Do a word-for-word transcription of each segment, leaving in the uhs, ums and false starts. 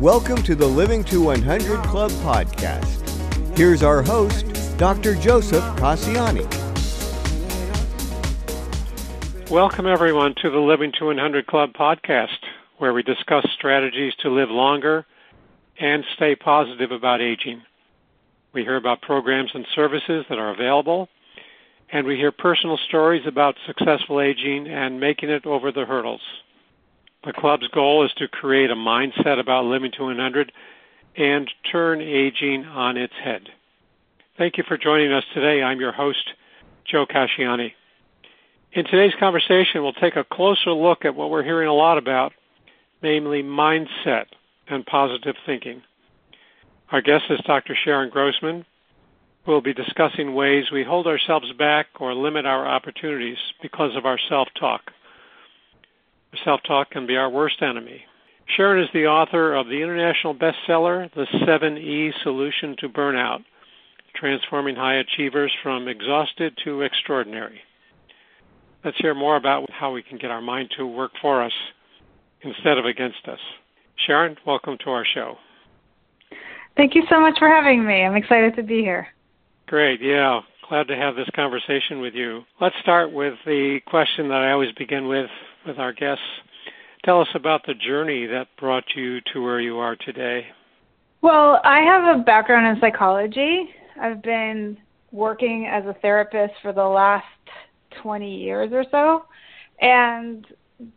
Welcome to the Living to one hundred Club podcast. Here's our host, Doctor Joseph Casciani. Welcome, everyone, to the Living to one hundred Club podcast, where we discuss strategies to live longer and stay positive about aging. We hear about programs and services that are available, and we hear personal stories about successful aging and making it over the hurdles. The club's goal is to create a mindset about living to one hundred and turn aging on its head. Thank you for joining us today. I'm your host, Joe Casciani. In today's conversation, we'll take a closer look at what we're hearing a lot about, namely mindset and positive thinking. Our guest is Doctor Sharon Grossman, who will be discussing ways we hold ourselves back or limit our opportunities because of our self-talk. Self-talk can be our worst enemy. Sharon is the author of the international bestseller, The seven E Solution to Burnout, Transforming High Achievers from Exhausted to Extraordinary. Let's hear more about how we can get our mind to work for us instead of against us. Sharon, welcome to our show. Thank you so much for having me. I'm excited to be here. Great, yeah. Glad to have this conversation with you. Let's start with the question that I always begin with with our guests. Tell us about the journey that brought you to where you are today. Well, I have a background in psychology. I've been working as a therapist for the last twenty years or so. And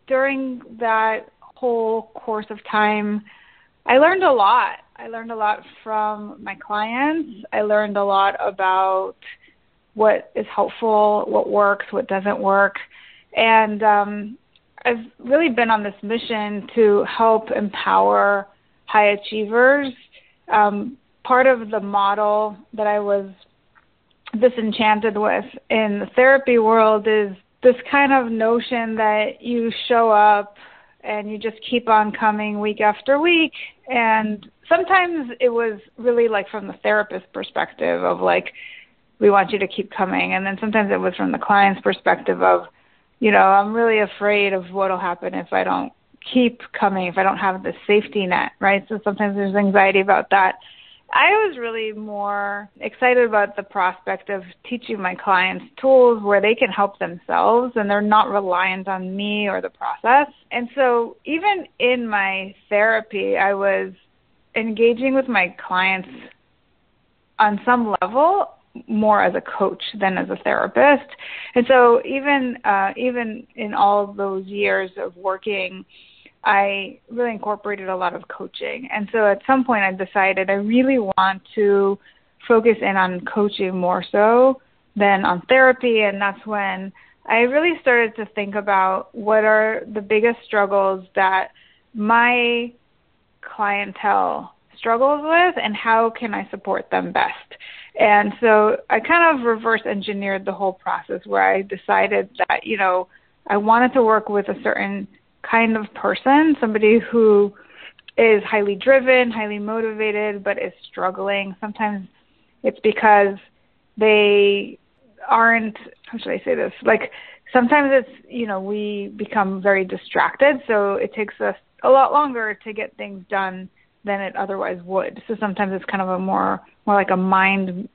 during that whole course of time, I learned a lot. I learned a lot from my clients. I learned a lot about what is helpful, what works, what doesn't work. And um, I've really been on this mission to help empower high achievers. Um, part of the model that I was disenchanted with in the therapy world is this kind of notion that you show up and you just keep on coming week after week. And sometimes it was really like from the therapist perspective of like, we want you to keep coming. And then sometimes it was from the client's perspective of, you know, I'm really afraid of what will happen if I don't keep coming, if I don't have the safety net, right? So sometimes there's anxiety about that. I was really more excited about the prospect of teaching my clients tools where they can help themselves and they're not reliant on me or the process. And so even in my therapy, I was engaging with my clients on some level more as a coach than as a therapist. And so even uh, even in all of those years of working, I really incorporated a lot of coaching. And so at some point I decided I really want to focus in on coaching more so than on therapy. And that's when I really started to think about what are the biggest struggles that my clientele struggles with and how can I support them best. And so I kind of reverse engineered the whole process where I decided that, you know, I wanted to work with a certain kind of person, somebody who is highly driven, highly motivated, but is struggling. Sometimes it's because they aren't, how should I say this? Like sometimes it's, you know, we become very distracted. So it takes us a lot longer to get things done than it otherwise would. So sometimes it's kind of a more, more like a mind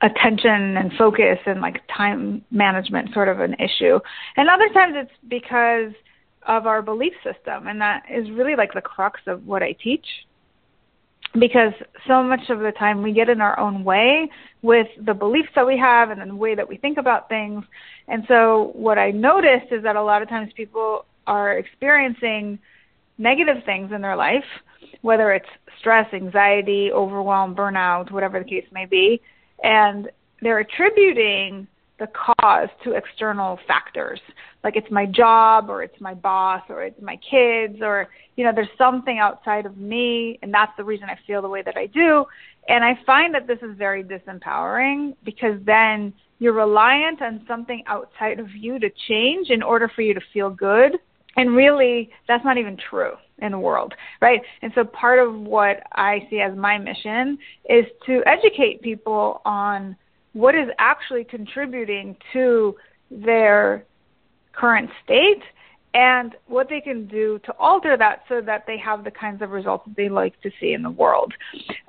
attention and focus and like time management sort of an issue. And other times it's because of our belief system. And that is really like the crux of what I teach, because so much of the time we get in our own way with the beliefs that we have and the way that we think about things. And so what I noticed is that a lot of times people are experiencing negative things in their life, whether it's stress, anxiety, overwhelm, burnout, whatever the case may be, and they're attributing the cause to external factors. Like it's my job, or it's my boss, or it's my kids, or, you know, there's something outside of me, and that's the reason I feel the way that I do. And I find that this is very disempowering, because then you're reliant on something outside of you to change in order for you to feel good. And really, that's not even true in the world, right? And so part of what I see as my mission is to educate people on what is actually contributing to their current state and what they can do to alter that so that they have the kinds of results that they like to see in the world.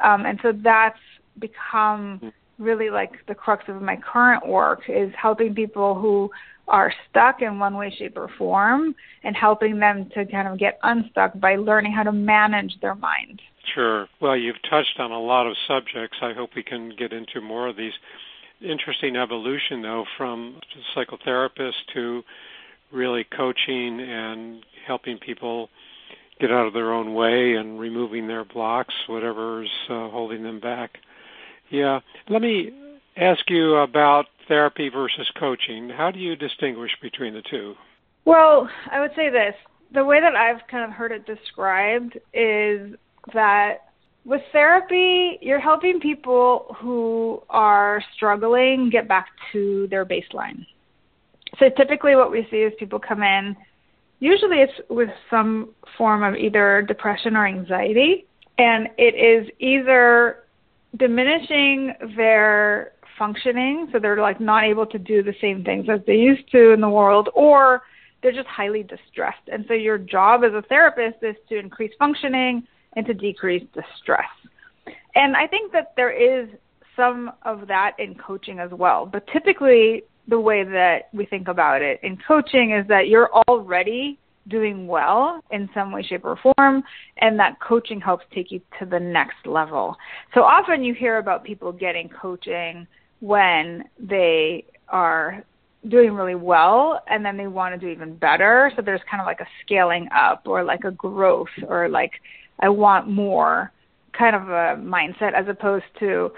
Um, and so that's become really like the crux of my current work, is helping people who are stuck in one way, shape, or form, and helping them to kind of get unstuck by learning how to manage their mind. Sure. Well, you've touched on a lot of subjects. I hope we can get into more of these. Interesting evolution, though, from psychotherapist to really coaching and helping people get out of their own way and removing their blocks, whatever's uh, holding them back. Yeah. Let me ask you about therapy versus coaching. How do you distinguish between the two? Well, I would say this. The way that I've kind of heard it described is that with therapy, you're helping people who are struggling get back to their baseline. So typically what we see is people come in, usually it's with some form of either depression or anxiety, and it is either diminishing their functioning, so they're like not able to do the same things as they used to in the world, or they're just highly distressed. And so your job as a therapist is to increase functioning and to decrease distress. And I think that there is some of that in coaching as well. But typically the way that we think about it in coaching is that you're already doing well in some way, shape, or form, and that coaching helps take you to the next level. So often you hear about people getting coaching when they are doing really well, and then they want to do even better. So there's kind of like a scaling up, or like a growth, or like I want more kind of a mindset, as opposed to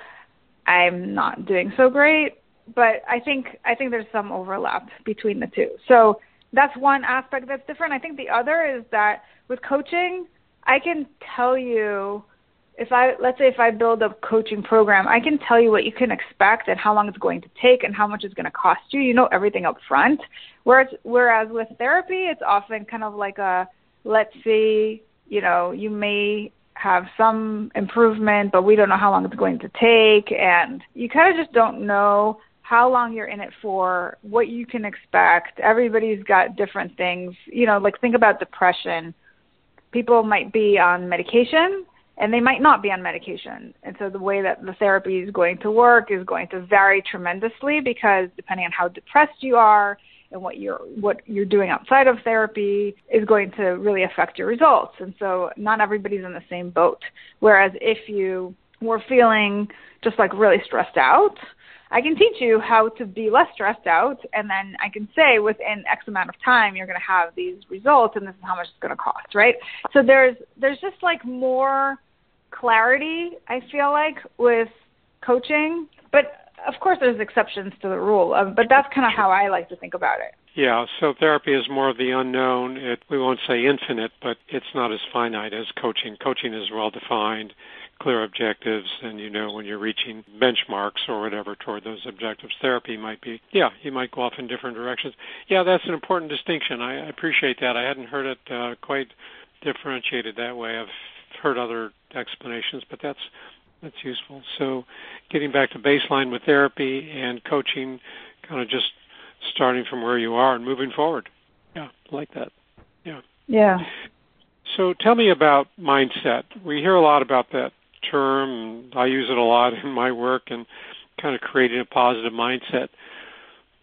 I'm not doing so great. But I think I think there's some overlap between the two. So that's one aspect that's different. I think the other is that with coaching, I can tell you, if I, let's say if I build a coaching program, I can tell you what you can expect and how long it's going to take and how much it's going to cost you. You know everything up front. Whereas, whereas with therapy, it's often kind of like a, let's see, you know, you may have some improvement, but we don't know how long it's going to take. And you kind of just don't know how long you're in it for, what you can expect. Everybody's got different things. You know, like think about depression. People might be on medication and they might not be on medication. And so the way that the therapy is going to work is going to vary tremendously, because depending on how depressed you are and what you're, what you're doing outside of therapy is going to really affect your results. And so not everybody's in the same boat. Whereas if you were feeling just like really stressed out, I can teach you how to be less stressed out, and then I can say within X amount of time you're going to have these results, and this is how much it's going to cost, right? So there's there's just like more clarity, I feel like, with coaching. But, of course, there's exceptions to the rule, um, but that's kind of how I like to think about it. Yeah, so therapy is more of the unknown. It, we won't say infinite, but it's not as finite as coaching. Coaching is well-defined, clear objectives, and you know when you're reaching benchmarks or whatever toward those objectives. Therapy might be, yeah, you might go off in different directions. Yeah, that's an important distinction. I appreciate that. I hadn't heard it uh, quite differentiated that way. I've heard other explanations, but that's that's useful. So getting back to baseline with therapy, and coaching kind of just starting from where you are and moving forward. Yeah, like that. Yeah. Yeah. So tell me about mindset. We hear a lot about that term. I use it a lot in my work, and kind of creating a positive mindset.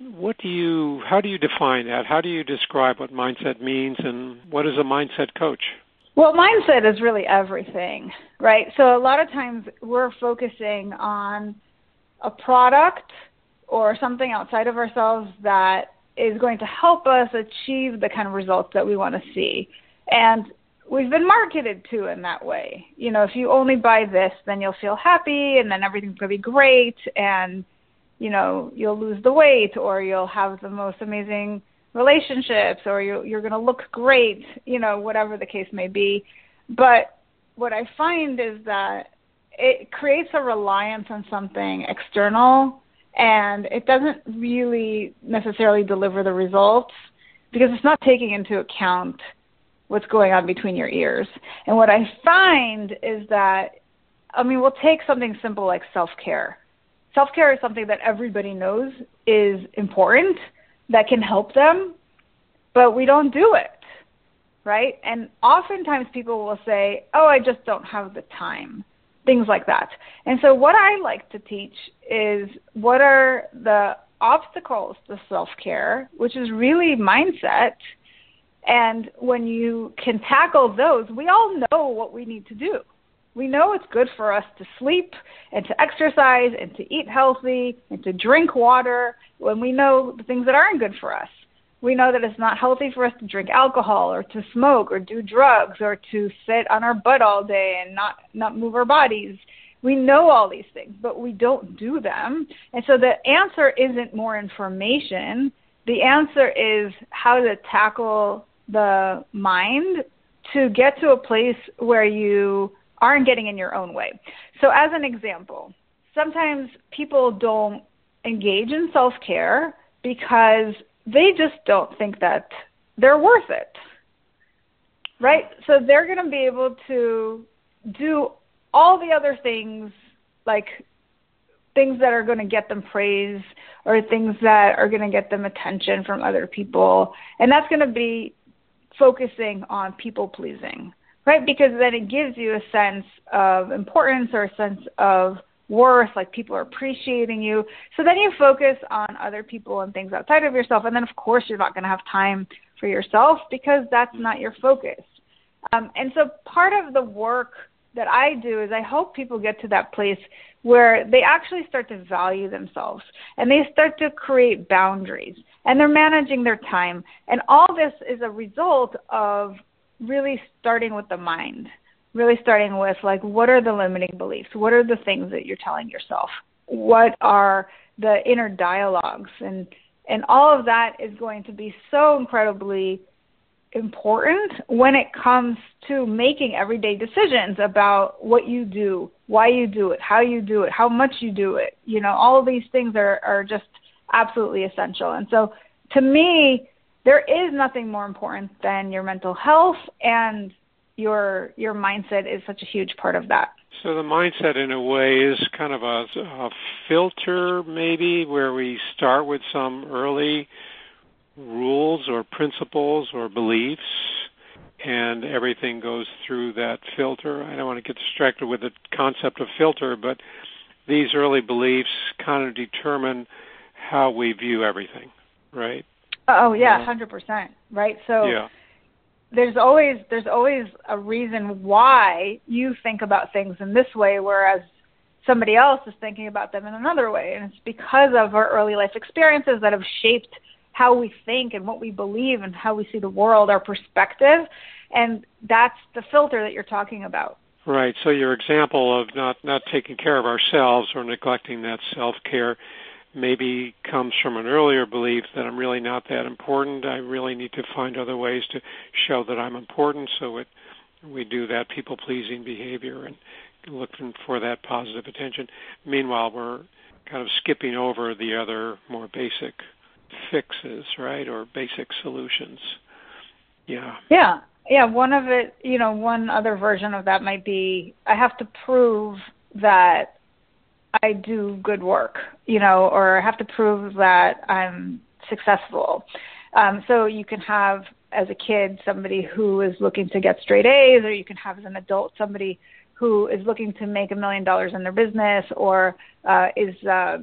What do you, how do you define that? How do you describe what mindset means, and what is a mindset coach? Well, mindset is really everything, right? So a lot of times we're focusing on a product or something outside of ourselves that is going to help us achieve the kind of results that we want to see. And we've been marketed to in that way. You know, if you only buy this, then you'll feel happy, and then everything's going to be great, and you know, you'll lose the weight, or you'll have the most amazing relationships, or you're, you're going to look great, you know, whatever the case may be. But what I find is that it creates a reliance on something external, and it doesn't really necessarily deliver the results because it's not taking into account what's going on between your ears. And what I find is that, I mean, we'll take something simple like self-care. Self-care is something that everybody knows is important, that can help them, but we don't do it, right? And oftentimes people will say, oh, I just don't have the time, things like that. And so what I like to teach is what are the obstacles to self-care, which is really mindset. And when you can tackle those, we all know what we need to do. We know it's good for us to sleep and to exercise and to eat healthy and to drink water when we know the things that aren't good for us. We know that it's not healthy for us to drink alcohol or to smoke or do drugs or to sit on our butt all day and not, not move our bodies. We know all these things, but we don't do them. And so the answer isn't more information. The answer is how to tackle the mind to get to a place where you aren't getting in your own way. So as an example, sometimes people don't engage in self-care because they just don't think that they're worth it, right? So they're going to be able to do all the other things, like things that are going to get them praise or things that are going to get them attention from other people. And that's going to be focusing on people-pleasing, right? Because then it gives you a sense of importance or a sense of worth, like people are appreciating you. So then you focus on other people and things outside of yourself. And then, of course, you're not going to have time for yourself because that's not your focus. Um, and so part of the work that I do is I help people get to that place where they actually start to value themselves and they start to create boundaries and they're managing their time. And all this is a result of really starting with the mind, really starting with, like, what are the limiting beliefs? What are the things that you're telling yourself? What are the inner dialogues? And and all of that is going to be so incredibly important when it comes to making everyday decisions about what you do, why you do it, how you do it, how much you do it. You know, all of these things are, are just absolutely essential. And so to me, there is nothing more important than your mental health, and your your mindset is such a huge part of that. So the mindset, in a way, is kind of a, a filter, maybe, where we start with some early rules or principles or beliefs, and everything goes through that filter. I don't want to get distracted with the concept of filter, but these early beliefs kind of determine how we view everything, right? Oh, yeah, one hundred percent, right? So yeah. there's always there's always a reason why you think about things in this way, whereas somebody else is thinking about them in another way. And it's because of our early life experiences that have shaped how we think and what we believe and how we see the world, our perspective. And that's the filter that you're talking about. Right. So your example of not, not taking care of ourselves or neglecting that self-care maybe comes from an earlier belief that I'm really not that important. I really need to find other ways to show that I'm important. So it, we do that people-pleasing behavior and looking for that positive attention. Meanwhile, we're kind of skipping over the other more basic fixes, right, or basic solutions. Yeah. Yeah. Yeah. One of it, you know, one other version of that might be I have to prove that I do good work, you know, or I have to prove that I'm successful. Um, so you can have, as a kid, somebody who is looking to get straight A's, or you can have, as an adult, somebody who is looking to make a million dollars in their business, or uh, is uh,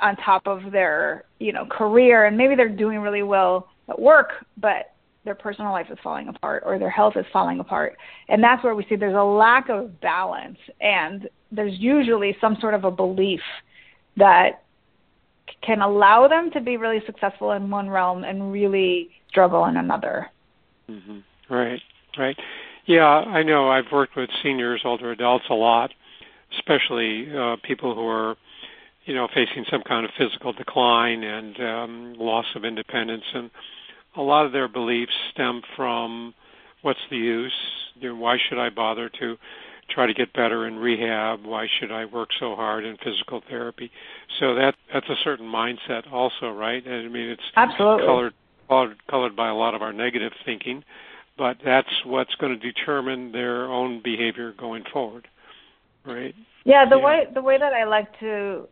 on top of their, you know, career, and maybe they're doing really well at work, but their personal life is falling apart, or their health is falling apart. And that's where we see there's a lack of balance, and there's usually some sort of a belief that can allow them to be really successful in one realm and really struggle in another. Mm-hmm. Right, right. Yeah, I know I've worked with seniors, older adults a lot, especially uh, people who are you know, facing some kind of physical decline and um, loss of independence. And a lot of their beliefs stem from what's the use? You know, why should I bother to try to get better in rehab? Why should I work so hard in physical therapy? So that that's a certain mindset also, right? I mean, it's Absolutely. colored, colored, colored by a lot of our negative thinking, but that's what's going to determine their own behavior going forward, right? Yeah, the yeah. way the way that I like to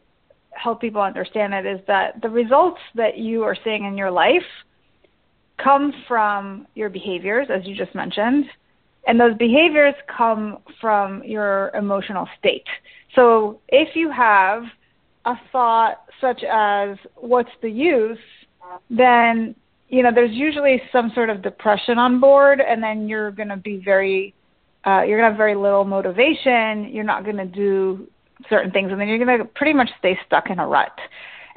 help people understand it is that the results that you are seeing in your life come from your behaviors, as you just mentioned, and those behaviors come from your emotional state. So if you have a thought such as, what's the use, then, you know, there's usually some sort of depression on board, and then you're going to be very, uh, you're going to have very little motivation. You're not going to do certain things, and then you're going to pretty much stay stuck in a rut.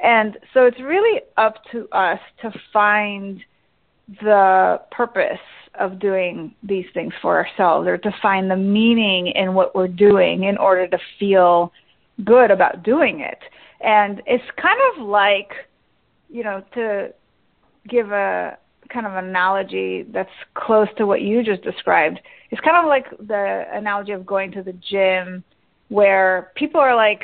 And so it's really up to us to find the purpose of doing these things for ourselves, or to find the meaning in what we're doing in order to feel good about doing it. And it's kind of like, you know, to give a kind of analogy that's close to what you just described, it's kind of like the analogy of going to the gym, where people are like,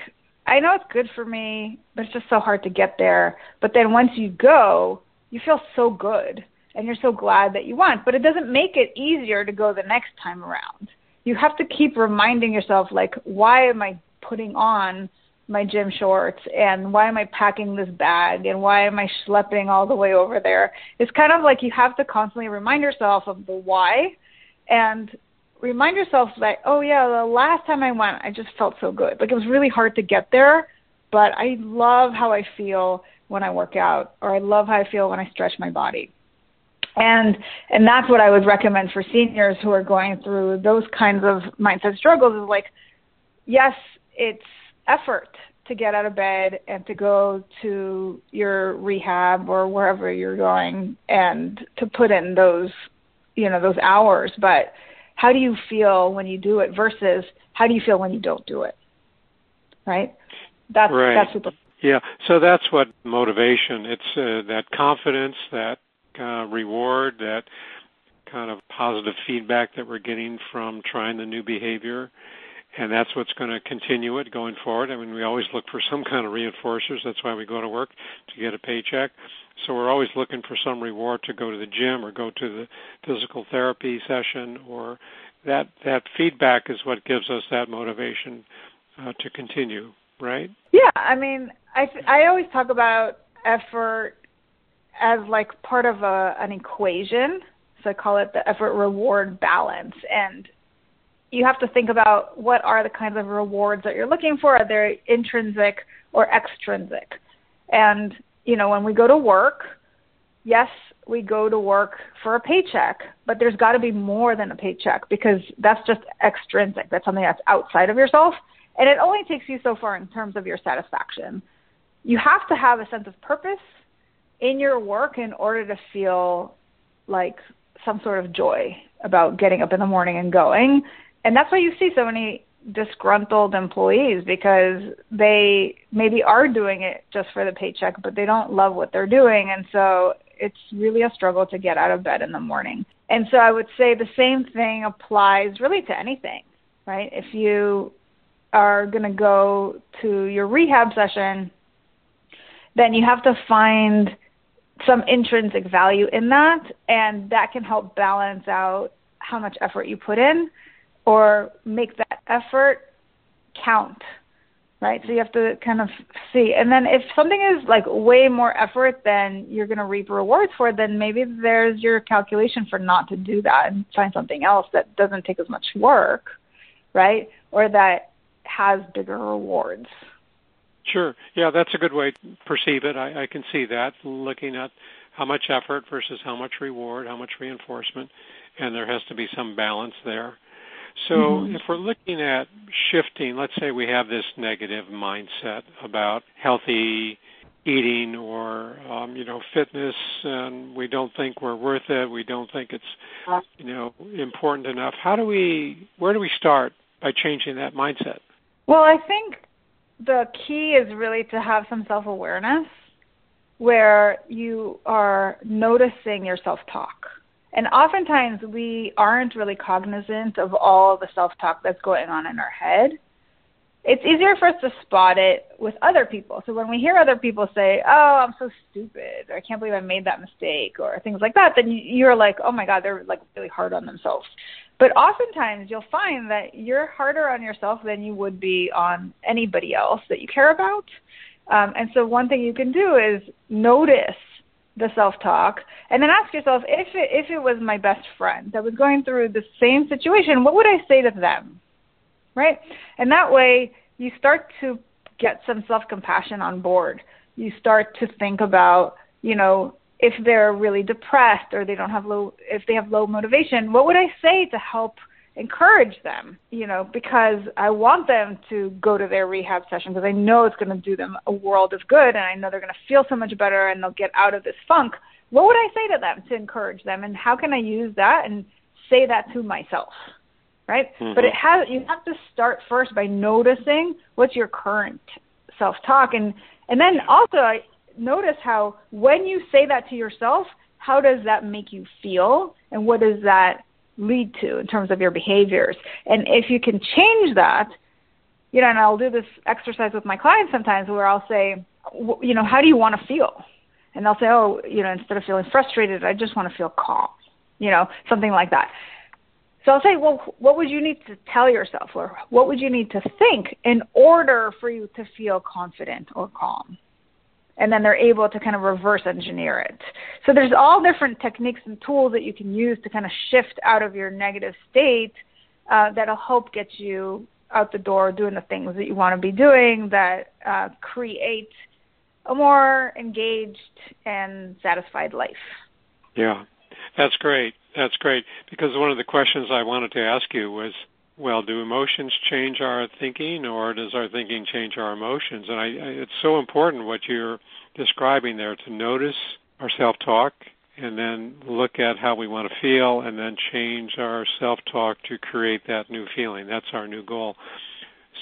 I know it's good for me, but it's just so hard to get there. But then once you go, you feel so good, and you're so glad that you want, but it doesn't make it easier to go the next time around. You have to keep reminding yourself, like, why am I putting on my gym shorts, and why am I packing this bag, and why am I schlepping all the way over there? It's kind of like you have to constantly remind yourself of the why, and remind yourself that, oh, yeah, the last time I went, I just felt so good. Like, it was really hard to get there, but I love how I feel when I work out, or I love how I feel when I stretch my body. And and that's what I would recommend for seniors who are going through those kinds of mindset struggles, is like, yes, it's effort to get out of bed and to go to your rehab or wherever you're going and to put in those, you know, those hours. But how do you feel when you do it versus how do you feel when you don't do it, right? That's, right. That's what the- yeah, so that's what motivation, it's uh, that confidence, that Uh, reward, that kind of positive feedback that we're getting from trying the new behavior, and that's what's going to continue it going forward. I mean, we always look for some kind of reinforcers. That's why we go to work, to get a paycheck. So we're always looking for some reward to go to the gym or go to the physical therapy session, or that that feedback is what gives us that motivation uh, to continue, right? Yeah, I mean, I I always talk about effort as like part of a, an equation. So I call it the effort reward balance. And you have to think about, what are the kinds of rewards that you're looking for? Are they intrinsic or extrinsic? And, you know, when we go to work, yes, we go to work for a paycheck, but there's got to be more than a paycheck, because that's just extrinsic. That's something that's outside of yourself. And it only takes you so far in terms of your satisfaction. You have to have a sense of purpose in your work in order to feel like some sort of joy about getting up in the morning and going. And that's why you see so many disgruntled employees, because they maybe are doing it just for the paycheck, but they don't love what they're doing. And so it's really a struggle to get out of bed in the morning. And so I would say the same thing applies really to anything, right? If you are going to go to your rehab session, then you have to find some intrinsic value in that, and that can help balance out how much effort you put in, or make that effort count, right? So you have to kind of see. And then if something is like way more effort than you're going to reap rewards for, then maybe there's your calculation for not to do that and find something else that doesn't take as much work, right? Or that has bigger rewards. Sure. Yeah, that's a good way to perceive it. I, I can see that, looking at how much effort versus how much reward, how much reinforcement, and there has to be some balance there. So mm-hmm. if we're looking at shifting, let's say we have this negative mindset about healthy eating or, um, you know, fitness, and we don't think we're worth it. We don't think it's, you know, important enough. How do we, where do we start by changing that mindset? Well, I think the key is really to have some self-awareness where you are noticing your self-talk. And oftentimes we aren't really cognizant of all the self-talk that's going on in our head. It's easier for us to spot it with other people. So when we hear other people say, oh, I'm so stupid, or I can't believe I made that mistake, or things like that, then you're like, oh, my God, they're like really hard on themselves. But oftentimes you'll find that you're harder on yourself than you would be on anybody else that you care about. Um, and so one thing you can do is notice the self-talk, and then ask yourself, if it, if it was my best friend that was going through the same situation, what would I say to them, right? And that way you start to get some self-compassion on board. You start to think about, you know, if they're really depressed or they don't have low, if they have low motivation, what would I say to help encourage them, you know, because I want them to go to their rehab session because I know it's going to do them a world of good and I know they're going to feel so much better and they'll get out of this funk. What would I say to them to encourage them, and how can I use that and say that to myself, right? Mm-hmm. But it has, you have to start first by noticing what's your current self-talk. And, and then also I notice how when you say that to yourself, how does that make you feel and what does that lead to in terms of your behaviors? And if you can change that, you know, and I'll do this exercise with my clients sometimes where I'll say, you know, how do you want to feel? And they'll say, oh, you know, instead of feeling frustrated, I just want to feel calm, you know, something like that. So I'll say, well, what would you need to tell yourself, or what would you need to think in order for you to feel confident or calm? And then they're able to kind of reverse engineer it. So there's all different techniques and tools that you can use to kind of shift out of your negative state uh, that'll help get you out the door doing the things that you want to be doing that uh, create a more engaged and satisfied life. Yeah, that's great. That's great. Because one of the questions I wanted to ask you was, well, do emotions change our thinking, or does our thinking change our emotions? And I, I, it's so important what you're describing there, to notice our self-talk and then look at how we want to feel and then change our self-talk to create that new feeling. That's our new goal.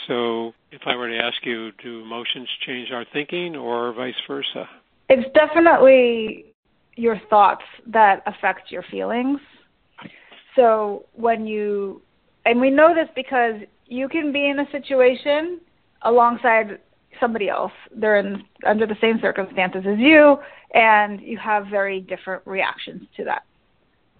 So if I were to ask you, do emotions change our thinking or vice versa? It's definitely your thoughts that affect your feelings. So when you... And we know this because you can be in a situation alongside somebody else. They're in, under the same circumstances as you, and you have very different reactions to that.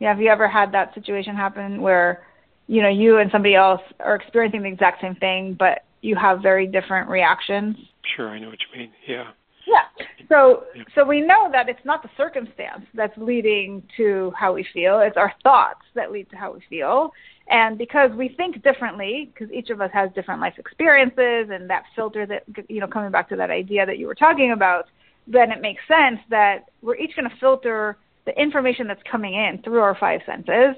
Yeah, have you ever had that situation happen where, you know, you and somebody else are experiencing the exact same thing, but you have very different reactions? Sure, I know what you mean, yeah. Yeah, so, yeah. so we know that it's not the circumstance that's leading to how we feel. It's our thoughts that lead to how we feel. And because we think differently, because each of us has different life experiences, and that filter that, you know, coming back to that idea that you were talking about, then it makes sense that we're each going to filter the information that's coming in through our five senses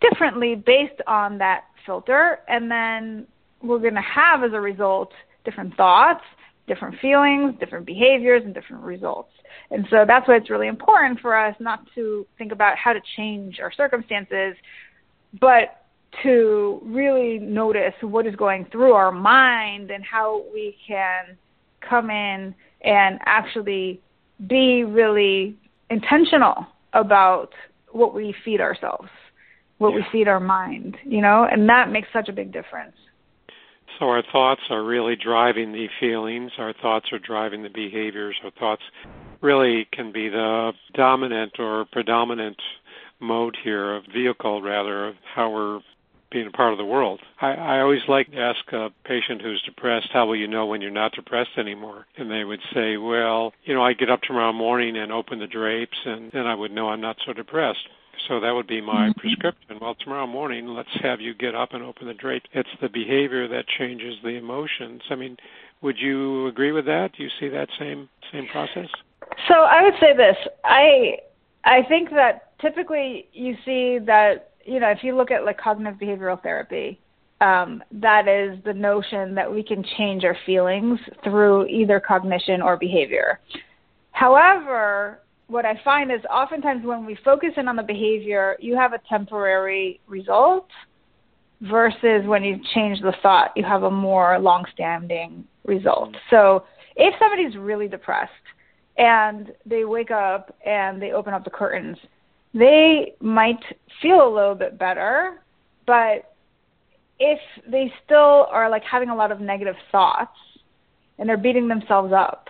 differently based on that filter. And then we're going to have, as a result, different thoughts, different feelings, different behaviors, and different results. And so that's why it's really important for us not to think about how to change our circumstances, but to really notice what is going through our mind and how we can come in and actually be really intentional about what we feed ourselves, what yeah. we feed our mind, you know, and that makes such a big difference. So our thoughts are really driving the feelings, our thoughts are driving the behaviors, our thoughts really can be the dominant or predominant mode here, a vehicle rather, of how we're being a part of the world. I, I always like to ask a patient who's depressed, how will you know when you're not depressed anymore? And they would say, well, you know, I get up tomorrow morning and open the drapes, and then I would know I'm not so depressed. So that would be my prescription. Well, tomorrow morning, let's have you get up and open the drapes. It's the behavior that changes the emotions. I mean, would you agree with that? Do you see that same same process? So I would say this. I I think that typically you see that, you know, if you look at like cognitive behavioral therapy, um, that is the notion that we can change our feelings through either cognition or behavior. However, what I find is oftentimes when we focus in on the behavior, you have a temporary result versus when you change the thought, you have a more long-standing result. So if somebody's really depressed and they wake up and they open up the curtains, they might feel a little bit better, but if they still are like having a lot of negative thoughts and they're beating themselves up,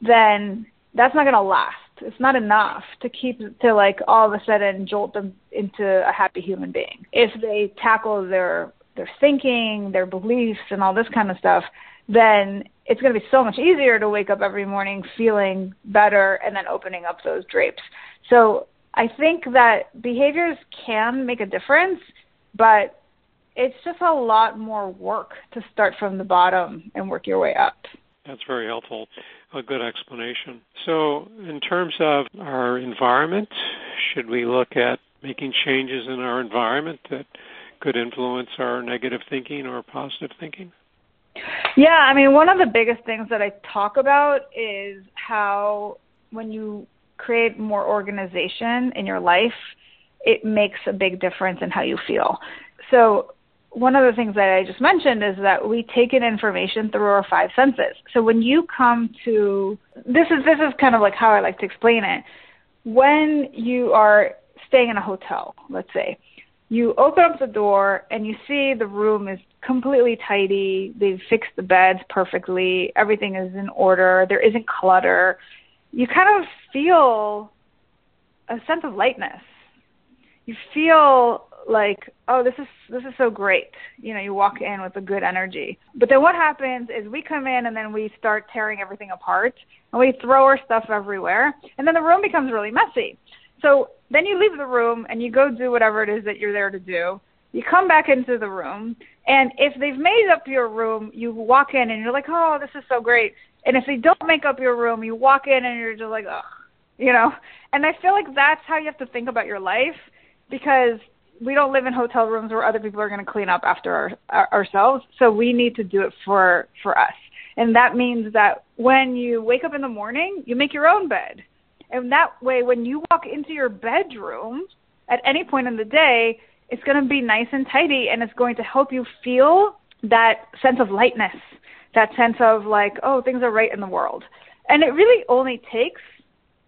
then that's not going to last. It's not enough to keep to like all of a sudden jolt them into a happy human being. If they tackle their their thinking, their beliefs, and all this kind of stuff, then it's going to be so much easier to wake up every morning feeling better and then opening up those drapes. So I think that behaviors can make a difference, but it's just a lot more work to start from the bottom and work your way up. That's very helpful, a good explanation. So in terms of our environment, should we look at making changes in our environment that could influence our negative thinking or positive thinking? Yeah, I mean, one of the biggest things that I talk about is how when you create more organization in your life, it makes a big difference in how you feel. So one of the things that I just mentioned is that we take in information through our five senses. So when you come to, this is this is kind of like how I like to explain it. When you are staying in a hotel, let's say, you open up the door and you see the room is completely tidy. They've fixed the beds perfectly. Everything is in order. There isn't clutter. You kind of feel a sense of lightness. You feel like, oh, this is this is so great. You know, you walk in with a good energy. But then what happens is we come in and then we start tearing everything apart and we throw our stuff everywhere. And then the room becomes really messy. So then you leave the room and you go do whatever it is that you're there to do. You come back into the room, and if they've made up your room, you walk in and you're like, oh, this is so great. And if they don't make up your room, you walk in and you're just like, ugh, you know. And I feel like that's how you have to think about your life, because we don't live in hotel rooms where other people are going to clean up after our, our, ourselves. So we need to do it for, for us. And that means that when you wake up in the morning, you make your own bed. And that way, when you walk into your bedroom at any point in the day, it's going to be nice and tidy, and it's going to help you feel that sense of lightness, that sense of like, oh, things are right in the world. And it really only takes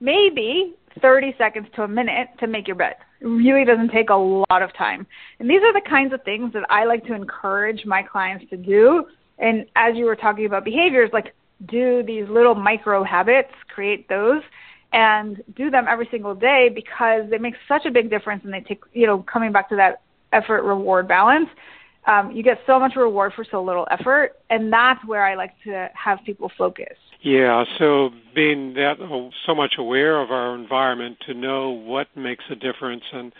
maybe thirty seconds to a minute to make your bed. It really doesn't take a lot of time. And these are the kinds of things that I like to encourage my clients to do. And as you were talking about behaviors, like do these little micro habits, create those, and do them every single day, because they make such a big difference. And they take, you know, coming back to that effort reward balance, um, you get so much reward for so little effort. And that's where I like to have people focus. Yeah. So being that so much aware of our environment to know what makes a difference, and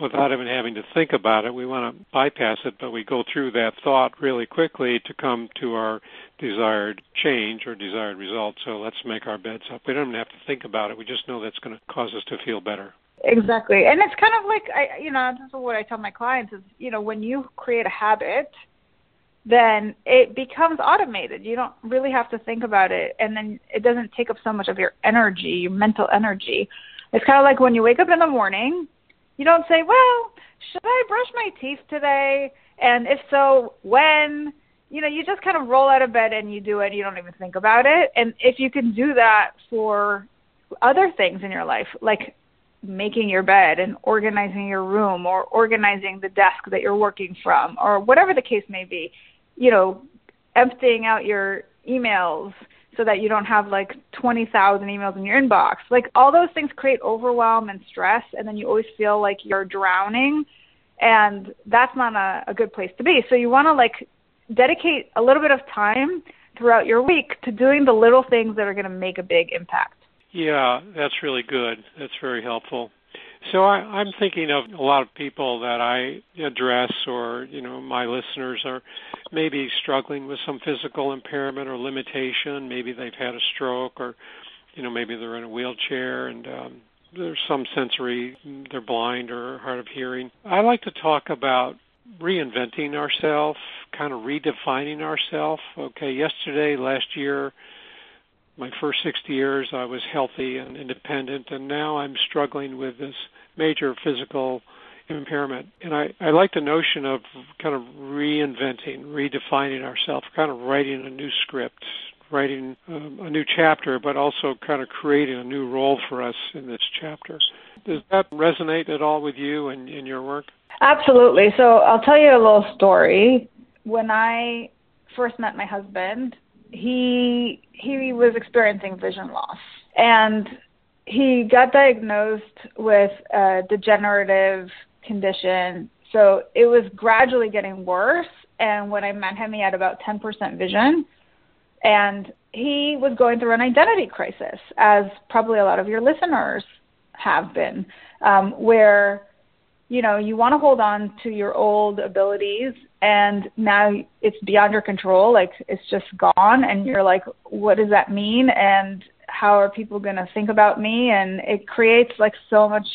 without even having to think about it, we want to bypass it, but we go through that thought really quickly to come to our desired change or desired result. So let's make our beds up. We don't even have to think about it. We just know that's going to cause us to feel better. Exactly. And it's kind of like, I, you know, this is what I tell my clients is, you know, when you create a habit, then it becomes automated. You don't really have to think about it. And then it doesn't take up so much of your energy, your mental energy. It's kind of like when you wake up in the morning, you don't say, well, should I brush my teeth today? And if so, when? You know, you just kind of roll out of bed and you do it. You don't even think about it. And if you can do that for other things in your life, like making your bed and organizing your room or organizing the desk that you're working from or whatever the case may be, you know, emptying out your emails so that you don't have like twenty thousand emails in your inbox. Like all those things create overwhelm and stress, and then you always feel like you're drowning, and that's not a, a good place to be. So you want to like dedicate a little bit of time throughout your week to doing the little things that are going to make a big impact. Yeah, that's really good. That's very helpful. So I, I'm thinking of a lot of people that I address, or, you know, my listeners are maybe struggling with some physical impairment or limitation. Maybe they've had a stroke, or, you know, maybe they're in a wheelchair and um, there's some sensory, they're blind or hard of hearing. I like to talk about reinventing ourselves, kind of redefining ourselves. Okay, yesterday, last year, my first sixty years, I was healthy and independent, and now I'm struggling with this major physical impairment. And I, I like the notion of kind of reinventing, redefining ourselves, kind of writing a new script, writing um, a new chapter, but also kind of creating a new role for us in this chapter. Does that resonate at all with you and in your work? Absolutely. So I'll tell you a little story. When I first met my husband, he he was experiencing vision loss, and he got diagnosed with a degenerative condition. So it was gradually getting worse, and when I met him, he had about ten percent vision, and he was going through an identity crisis, as probably a lot of your listeners have been, um, where, you know, you want to hold on to your old abilities, and now it's beyond your control, like it's just gone, and you're like, what does that mean, and how are people going to think about me, and it creates like so much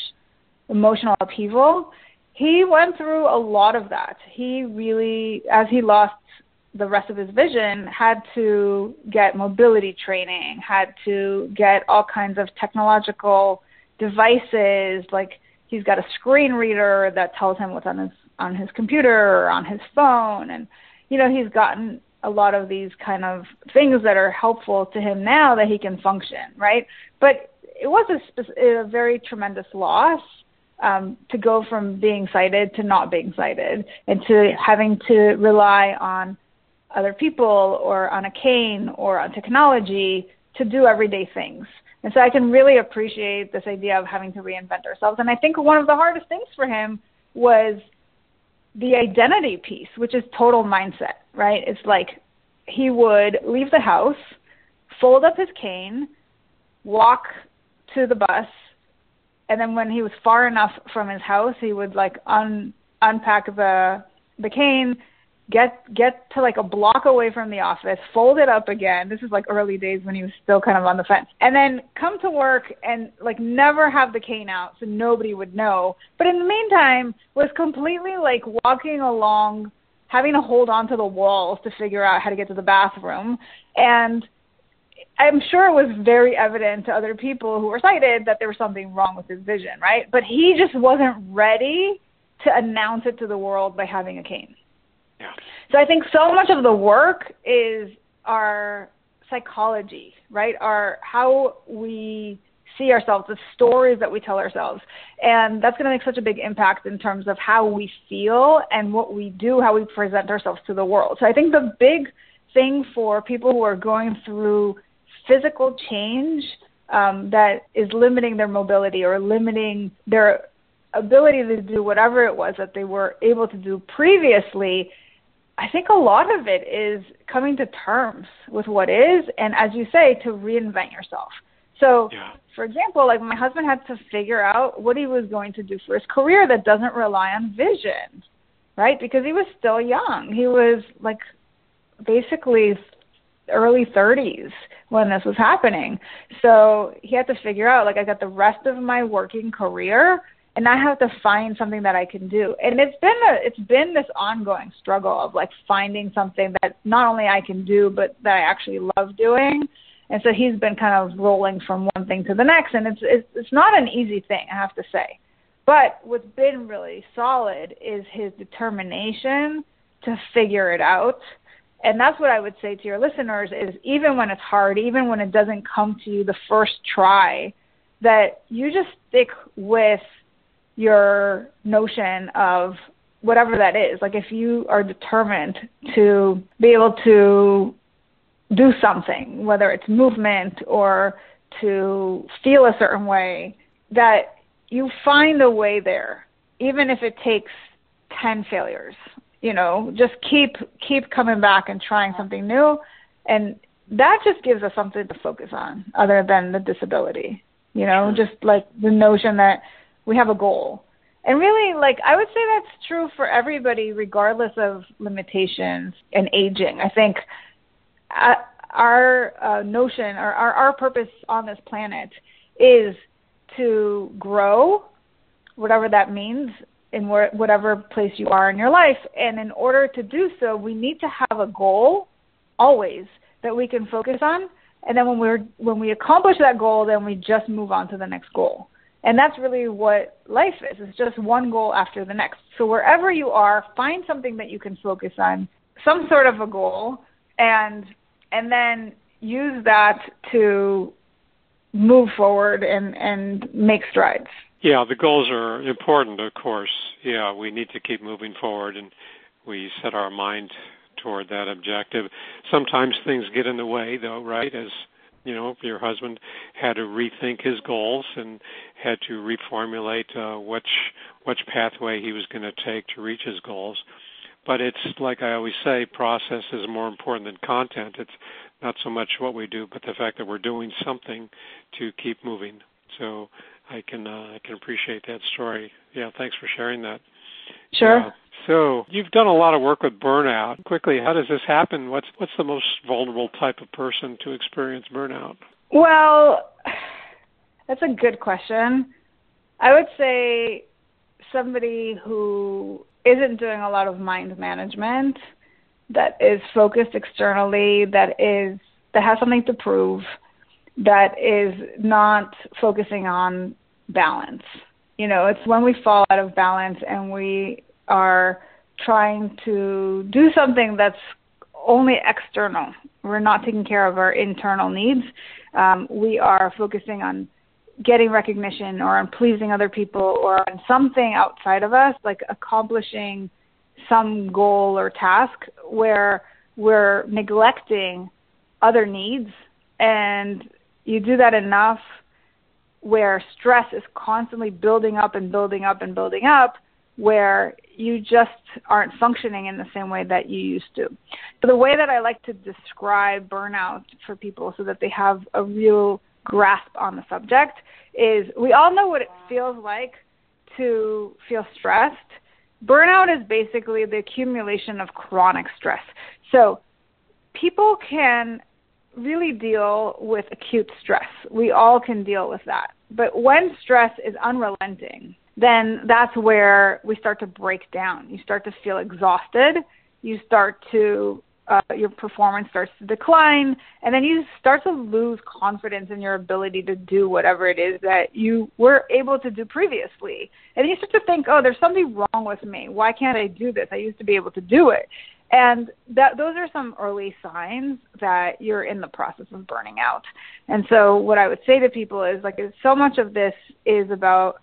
emotional upheaval. He went through a lot of that. He really, as he lost the rest of his vision, had to get mobility training, had to get all kinds of technological devices. Like he's got a screen reader that tells him what's on his on his computer or on his phone. And, you know, he's gotten a lot of these kind of things that are helpful to him now that he can function, right? But it was a, spe- a very tremendous loss. Um, to go from being sighted to not being sighted, and to having to rely on other people or on a cane or on technology to do everyday things. And so I can really appreciate this idea of having to reinvent ourselves. And I think one of the hardest things for him was the identity piece, which is total mindset, right? It's like he would leave the house, fold up his cane, walk to the bus, and then when he was far enough from his house, he would like un, unpack the the cane, get get to like a block away from the office, fold it up again. This is like early days when he was still kind of on the fence. And then come to work and like never have the cane out so nobody would know. But in the meantime, was completely like walking along, having to hold on to the walls to figure out how to get to the bathroom. And I'm sure it was very evident to other people who were sighted that there was something wrong with his vision, right? But he just wasn't ready to announce it to the world by having a cane. Yeah. So I think so much of the work is our psychology, right? Our how we see ourselves, the stories that we tell ourselves. And that's going to make such a big impact in terms of how we feel and what we do, how we present ourselves to the world. So I think the big thing for people who are going through physical change um, that is limiting their mobility or limiting their ability to do whatever it was that they were able to do previously, I think a lot of it is coming to terms with what is, and as you say, to reinvent yourself. So, yeah. For example, like my husband had to figure out what he was going to do for his career that doesn't rely on vision, right? Because he was still young. He was like basically early thirties when this was happening. So he had to figure out, like, I got the rest of my working career, and I have to find something that I can do. And it's been a, it's been this ongoing struggle of, like, finding something that not only I can do, but that I actually love doing. And so he's been kind of rolling from one thing to the next, and it's it's, it's not an easy thing, I have to say. But what's been really solid is his determination to figure it out. And that's what I would say to your listeners is even when it's hard, even when it doesn't come to you the first try, that you just stick with your notion of whatever that is. Like if you are determined to be able to do something, whether it's movement or to feel a certain way, that you find a way there, even if it takes ten failures. You know, just keep keep coming back and trying something new. And that just gives us something to focus on other than the disability, you know, just like the notion that we have a goal. And really, like, I would say that's true for everybody, regardless of limitations and aging. I think our uh, notion or our, our purpose on this planet is to grow, whatever that means, in whatever place you are in your life. And in order to do so, we need to have a goal always that we can focus on. And then when we're when we accomplish that goal, then we just move on to the next goal. And that's really what life is. It's just one goal after the next. So wherever you are, find something that you can focus on, some sort of a goal, and and then use that to move forward and, and make strides. Yeah, the goals are important, of course. Yeah, we need to keep moving forward, and we set our mind toward that objective. Sometimes things get in the way, though, right? As you know, your husband had to rethink his goals and had to reformulate uh, which which pathway he was going to take to reach his goals. But it's like I always say, process is more important than content. It's not so much what we do, but the fact that we're doing something to keep moving. So I can uh, I can appreciate that story. Yeah, thanks for sharing that. Sure. Yeah. So you've done a lot of work with burnout. Quickly, how does this happen? What's what's the most vulnerable type of person to experience burnout? Well, that's a good question. I would say somebody who isn't doing a lot of mind management, that is focused externally, that is that has something to prove, that is not focusing on balance. You know, it's when we fall out of balance and we are trying to do something that's only external. We're not taking care of our internal needs. Um, we are focusing on getting recognition or on pleasing other people or on something outside of us, like accomplishing some goal or task, where we're neglecting other needs. And you do that enough where stress is constantly building up and building up and building up, where you just aren't functioning in the same way that you used to. So the way that I like to describe burnout for people so that they have a real grasp on the subject is we all know what it feels like to feel stressed. Burnout is basically the accumulation of chronic stress. So people can really deal with acute stress. We all can deal with that. But when stress is unrelenting, then that's where we start to break down. You start to feel exhausted. You start to, uh, your performance starts to decline. And then you start to lose confidence in your ability to do whatever it is that you were able to do previously. And you start to think, oh, there's something wrong with me. Why can't I do this? I used to be able to do it. And that, those are some early signs that you're in the process of burning out. And so what I would say to people is, like, so much of this is about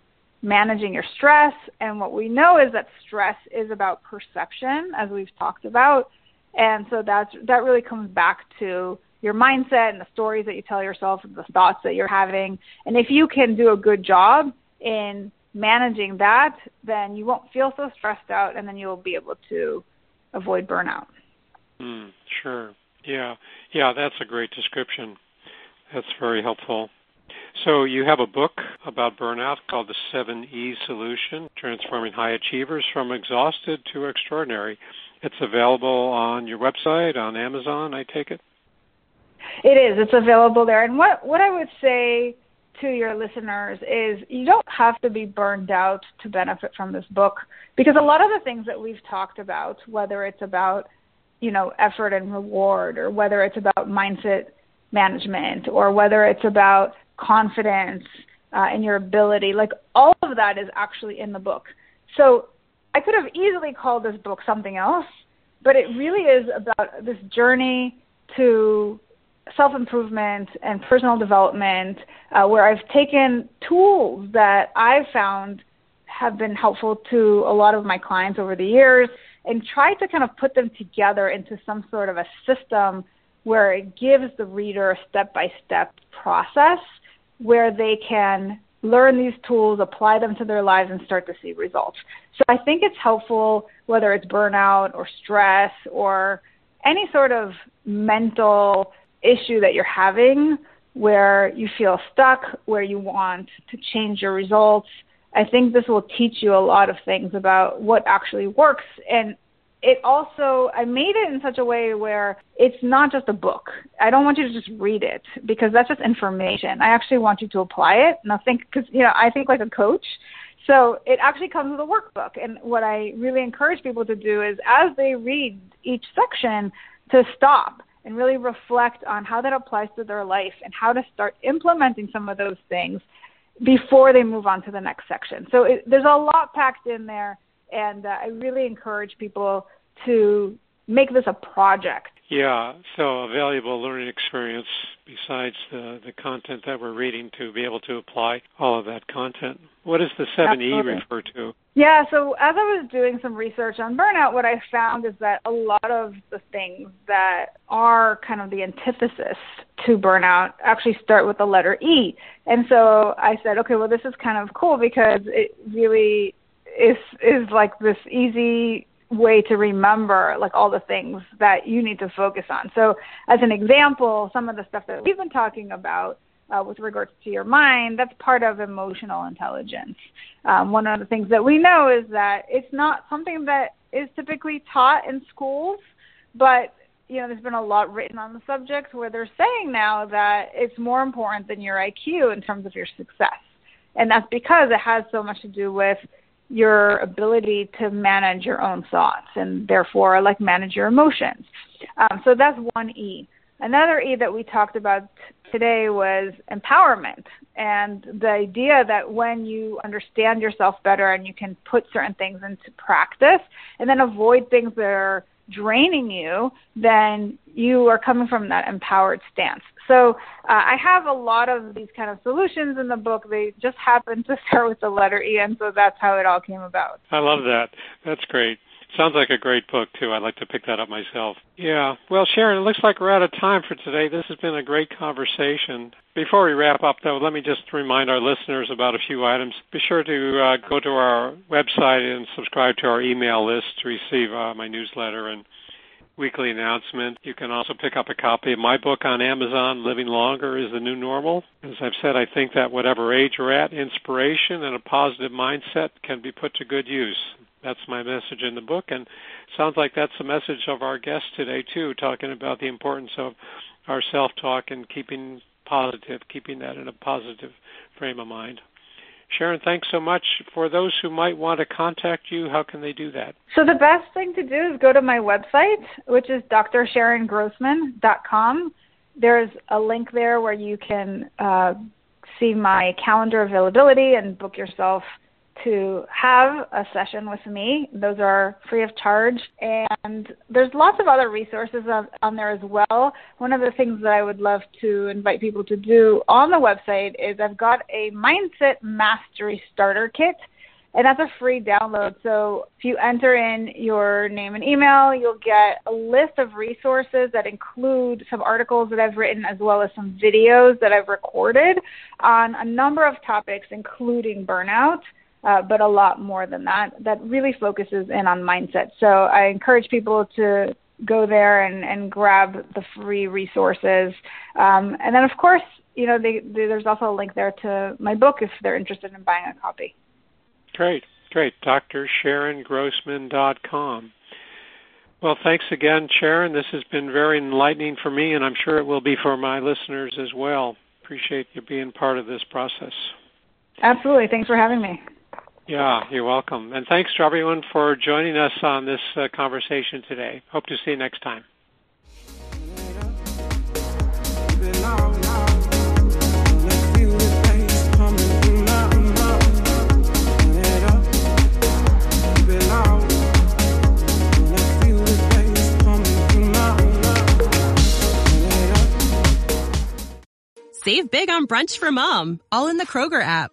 managing your stress. And what we know is that stress is about perception, as we've talked about. And so that's, that really comes back to your mindset and the stories that you tell yourself and the thoughts that you're having. And if you can do a good job in managing that, then you won't feel so stressed out, and then you'll be able to avoid burnout. Mm, sure. Yeah. Yeah, that's a great description. That's very helpful. So you have a book about burnout called The seven E Solution, Transforming High Achievers from Exhausted to Extraordinary. It's available on your website, on Amazon, I take it? It is. It's available there. And what, what I would say to your listeners is you don't have to be burned out to benefit from this book, because a lot of the things that we've talked about, whether it's about, you know, effort and reward, or whether it's about mindset management, or whether it's about confidence uh, in your ability, like all of that is actually in the book. So I could have easily called this book something else, but it really is about this journey to self-improvement and personal development, uh, where I've taken tools that I've found have been helpful to a lot of my clients over the years and tried to kind of put them together into some sort of a system where it gives the reader a step-by-step process where they can learn these tools, apply them to their lives, and start to see results. So I think it's helpful, whether it's burnout or stress or any sort of mental issue that you're having where you feel stuck, where you want to change your results. I think this will teach you a lot of things about what actually works. And it also, I made it in such a way where it's not just a book. I don't want you to just read it because that's just information. I actually want you to apply it. And I think, because, you know, I think like a coach. So it actually comes with a workbook. And what I really encourage people to do is, as they read each section, to stop and really reflect on how that applies to their life and how to start implementing some of those things before they move on to the next section. So it, there's a lot packed in there, and uh, I really encourage people to make this a project Yeah, so a valuable learning experience besides the, the content that we're reading to be able to apply all of that content. What does the seven E refer to? Yeah, so as I was doing some research on burnout, what I found is that a lot of the things that are kind of the antithesis to burnout actually start with the letter E. And so I said, okay, well, this is kind of cool because it really is, is like this easy way to remember, like, all the things that you need to focus on. So as an example, some of the stuff that we've been talking about uh, with regards to your mind, that's part of emotional intelligence. Um, one of the things that we know is that it's not something that is typically taught in schools, but, you know, there's been a lot written on the subject where they're saying now that it's more important than your I Q in terms of your success. And that's because it has so much to do with your ability to manage your own thoughts and therefore, like, manage your emotions. Um, so that's one E. Another E that we talked about today was empowerment, and the idea that when you understand yourself better and you can put certain things into practice and then avoid things that are draining you, then you are coming from that empowered stance. So uh, I have a lot of these kind of solutions in the book. They just happen to start with the letter E, and so that's how it all came about. I love that. That's great. Sounds like a great book, too. I'd like to pick that up myself. Yeah. Well, Sharon, it looks like we're out of time for today. This has been a great conversation. Before we wrap up, though, let me just remind our listeners about a few items. Be sure to uh, go to our website and subscribe to our email list to receive uh, my newsletter and weekly announcement. You can also pick up a copy of my book on Amazon, Living Longer is the New Normal. As I've said, I think that whatever age you're at, inspiration and a positive mindset can be put to good use. That's my message in the book, and sounds like that's the message of our guest today, too, talking about the importance of our self-talk and keeping positive, keeping that in a positive frame of mind. Sharon, thanks so much. For those who might want to contact you, how can they do that? So the best thing to do is go to my website, which is D R sharon grossman dot com. There's a link there where you can uh, see my calendar availability and book yourself to have a session with me. Those are free of charge. And there's lots of other resources on, on there as well. One of the things that I would love to invite people to do on the website is I've got a Mindset Mastery Starter Kit, and that's a free download. So if you enter in your name and email, you'll get a list of resources that include some articles that I've written as well as some videos that I've recorded on a number of topics, including burnout. Uh, but a lot more than that, that really focuses in on mindset. So I encourage people to go there and, and grab the free resources. Um, and then, of course, you know, they, they, there's also a link there to my book if they're interested in buying a copy. Great, great. D R sharon grossman dot com. Well, thanks again, Sharon. This has been very enlightening for me, and I'm sure it will be for my listeners as well. Appreciate you being part of this process. Absolutely. Thanks for having me. Yeah, you're welcome. And thanks to everyone for joining us on this uh, conversation today. Hope to see you next time. Save big on brunch for mom, all in the Kroger app.